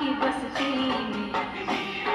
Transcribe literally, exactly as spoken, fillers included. की बस्ती में।